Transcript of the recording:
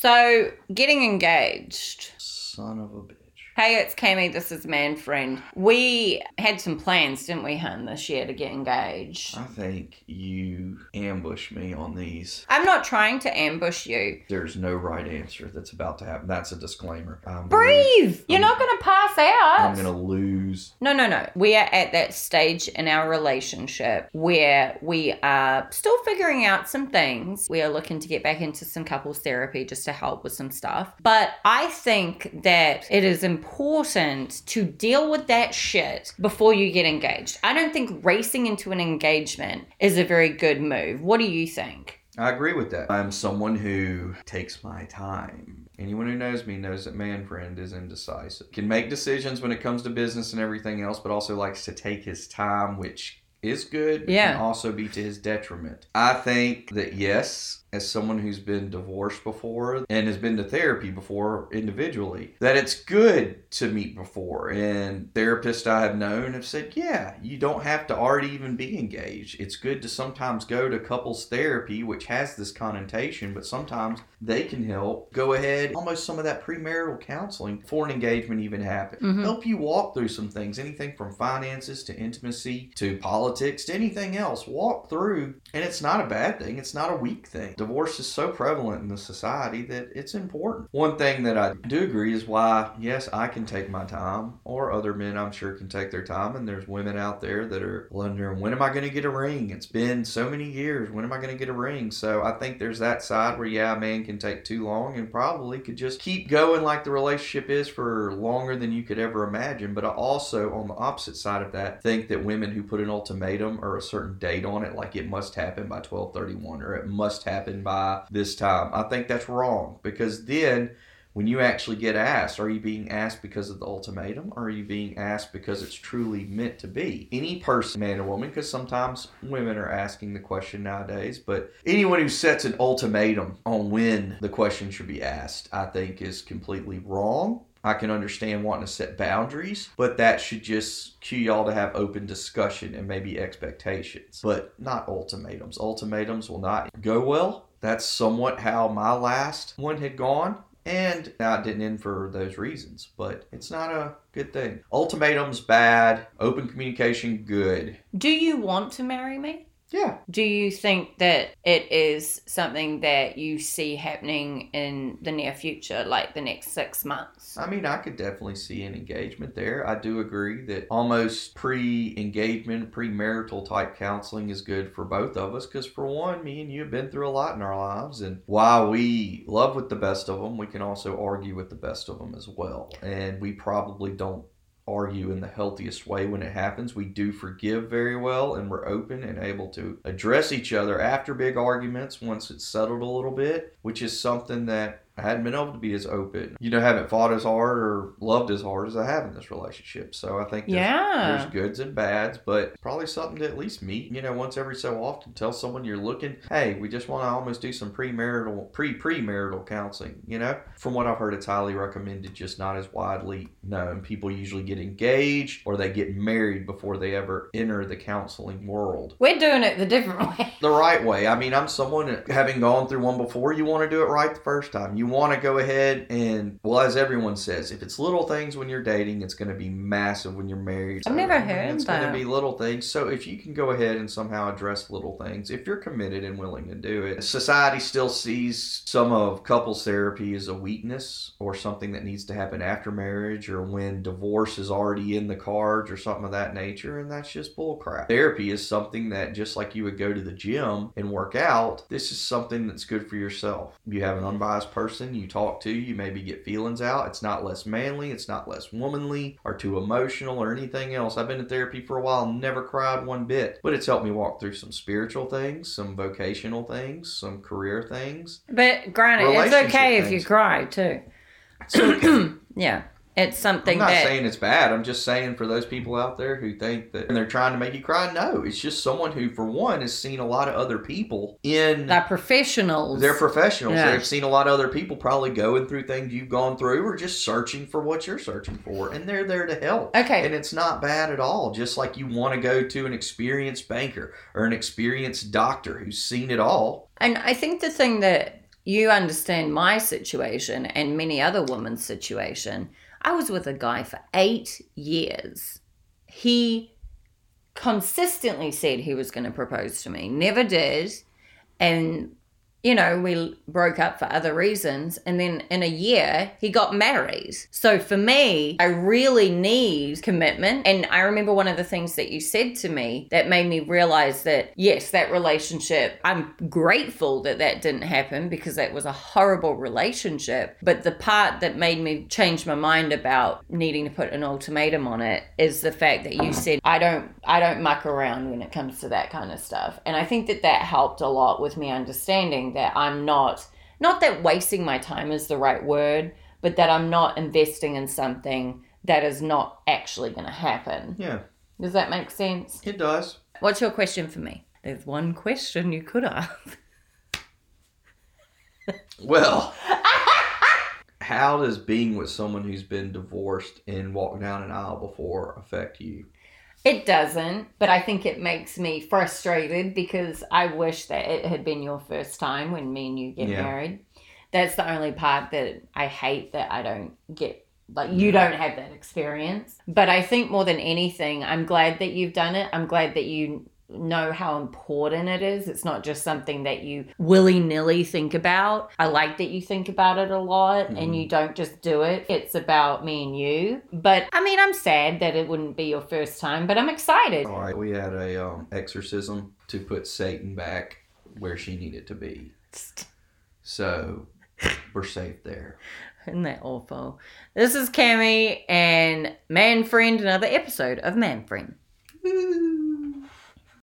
So, getting engaged. Son of a bitch. Hey, it's Cami. This is Man Friend. We had some plans, didn't we, hun, this year to get engaged? I think you ambush me on these. I'm not trying to ambush you. There's no right answer that's about to happen. That's a disclaimer. Breathe! You're not going to pass out. I'm going to lose. No. We are at that stage in our relationship where we are still figuring out some things. We are looking to get back into some couples therapy just to help with some stuff. But I think that it is important to deal with that shit before you get engaged. I don't think racing into an engagement is a very good move. What do you think? I agree with that. I'm someone who takes my time. Anyone who knows me knows that Man Friend is indecisive. Can make decisions when it comes to business and everything else, but also likes to take his time, which is good, but yeah, can also be to his detriment. I think that yes, as someone who's been divorced before and has been to therapy before individually, that it's good to meet before. And therapists I have known have said, yeah, you don't have to already even be engaged. It's good to sometimes go to couples therapy, which has this connotation, but sometimes they can help go ahead, almost some of that premarital counseling before an engagement even happens. Mm-hmm. Help you walk through some things, anything from finances to intimacy to politics to anything else. Walk through, and it's not a bad thing. It's not a weak thing. Divorce is so prevalent in the society that it's important. One thing that I do agree is why, yes, I can take my time, or other men I'm sure can take their time, and there's women out there that are wondering, when am I going to get a ring? It's been so many years. When am I going to get a ring? So I think there's that side where, yeah, a man can take too long and probably could just keep going like the relationship is for longer than you could ever imagine. But I also, on the opposite side of that, think that women who put an ultimatum or a certain date on it, like it must happen by 12/31 or it must happen by this time, I think that's wrong, because then when you actually get asked, are you being asked because of the ultimatum, or are you being asked because it's truly meant to be? Any person, man or woman, because sometimes women are asking the question nowadays, but anyone who sets an ultimatum on when the question should be asked, I think is completely wrong. I can understand wanting to set boundaries, but that should just cue y'all to have open discussion and maybe expectations, but not ultimatums. Ultimatums will not go well. That's somewhat how my last one had gone, and now it didn't end for those reasons, but it's not a good thing. Ultimatums, bad. Open communication, good. Do you want to marry me? Yeah. Do you think that it is something that you see happening in the near future, like the next 6 months? I mean, I could definitely see an engagement there. I do agree that almost pre-engagement, pre-marital type counseling is good for both of us, because for one, me and you have been through a lot in our lives, and while we love with the best of them, we can also argue with the best of them as well, and we probably don't argue in the healthiest way when it happens. We do forgive very well, and we're open and able to address each other after big arguments once it's settled a little bit, which is something that I hadn't been able to be as open. You know, haven't fought as hard or loved as hard as I have in this relationship. So I think there's goods and bads, but probably something to at least meet, you know, once every so often. Tell someone you're looking, hey, we just want to almost do some pre-marital counseling, you know. From what I've heard, it's highly recommended, just not as widely known. People usually get engaged or they get married before they ever enter the counseling world. We're doing it the different way. The right way. I mean, I'm someone, having gone through one before, you want to do it right the first time. You want to go ahead and, well, as everyone says, if it's little things when you're dating, it's going to be massive when you're married. I've never heard that. It's going to be little things. So if you can go ahead and somehow address little things, if you're committed and willing to do it. Society still sees some of couples therapy as a weakness or something that needs to happen after marriage or when divorce is already in the cards or something of that nature, and that's just bullcrap. Therapy is something that, just like you would go to the gym and work out, this is something that's good for yourself. You have an unbiased person you talk to, you maybe get feelings out. It's not less manly, it's not less womanly or too emotional or anything else. I've been in therapy for a while, never cried one bit, but it's helped me walk through some spiritual things, some vocational things, some career things. But granted, it's okay if you cry too. It's okay. Yeah. It's something I'm not saying it's bad. I'm just saying for those people out there who think that they're trying to make you cry, no. It's just someone who, for one, has seen a lot of other people in... They're professionals. They're professionals. Yeah. They've seen a lot of other people probably going through things you've gone through or just searching for what you're searching for. And they're there to help. Okay. And it's not bad at all. Just like you want to go to an experienced banker or an experienced doctor who's seen it all. And I think the thing that You understand my situation and many other women's situation. I was with a guy for 8 years. He consistently said he was going to propose to me. Never did. And, you know, we broke up for other reasons. And then in a year, he got married. So for me, I really need commitment. And I remember one of the things that you said to me that made me realize that, yes, that relationship, I'm grateful that that didn't happen because that was a horrible relationship. But the part that made me change my mind about needing to put an ultimatum on it is the fact that you said, I don't muck around when it comes to that kind of stuff. And I think that that helped a lot with me understanding that I'm not that wasting my time is the right word, but that I'm not investing in something that is not actually going to happen. Yeah. Does that make sense? It does. What's your question for me? There's one question you could ask. Well, how does being with someone who's been divorced and walked down an aisle before affect you? It doesn't, but I think it makes me frustrated because I wish that it had been your first time when me and you get married. That's the only part that I hate, that I don't get, like, you don't have that experience. But I think more than anything, I'm glad that you've done it. I'm glad that you know how important it is. It's not just something that you willy-nilly think about. I like that you think about it a lot and you don't just do it. It's about me and you. But I mean, I'm sad that it wouldn't be your first time, but I'm excited. All right, we had a exorcism to put Satan back where she needed to be. So we're safe there. Isn't that awful? This is Cammie and Man Friend, another episode of Man Friend.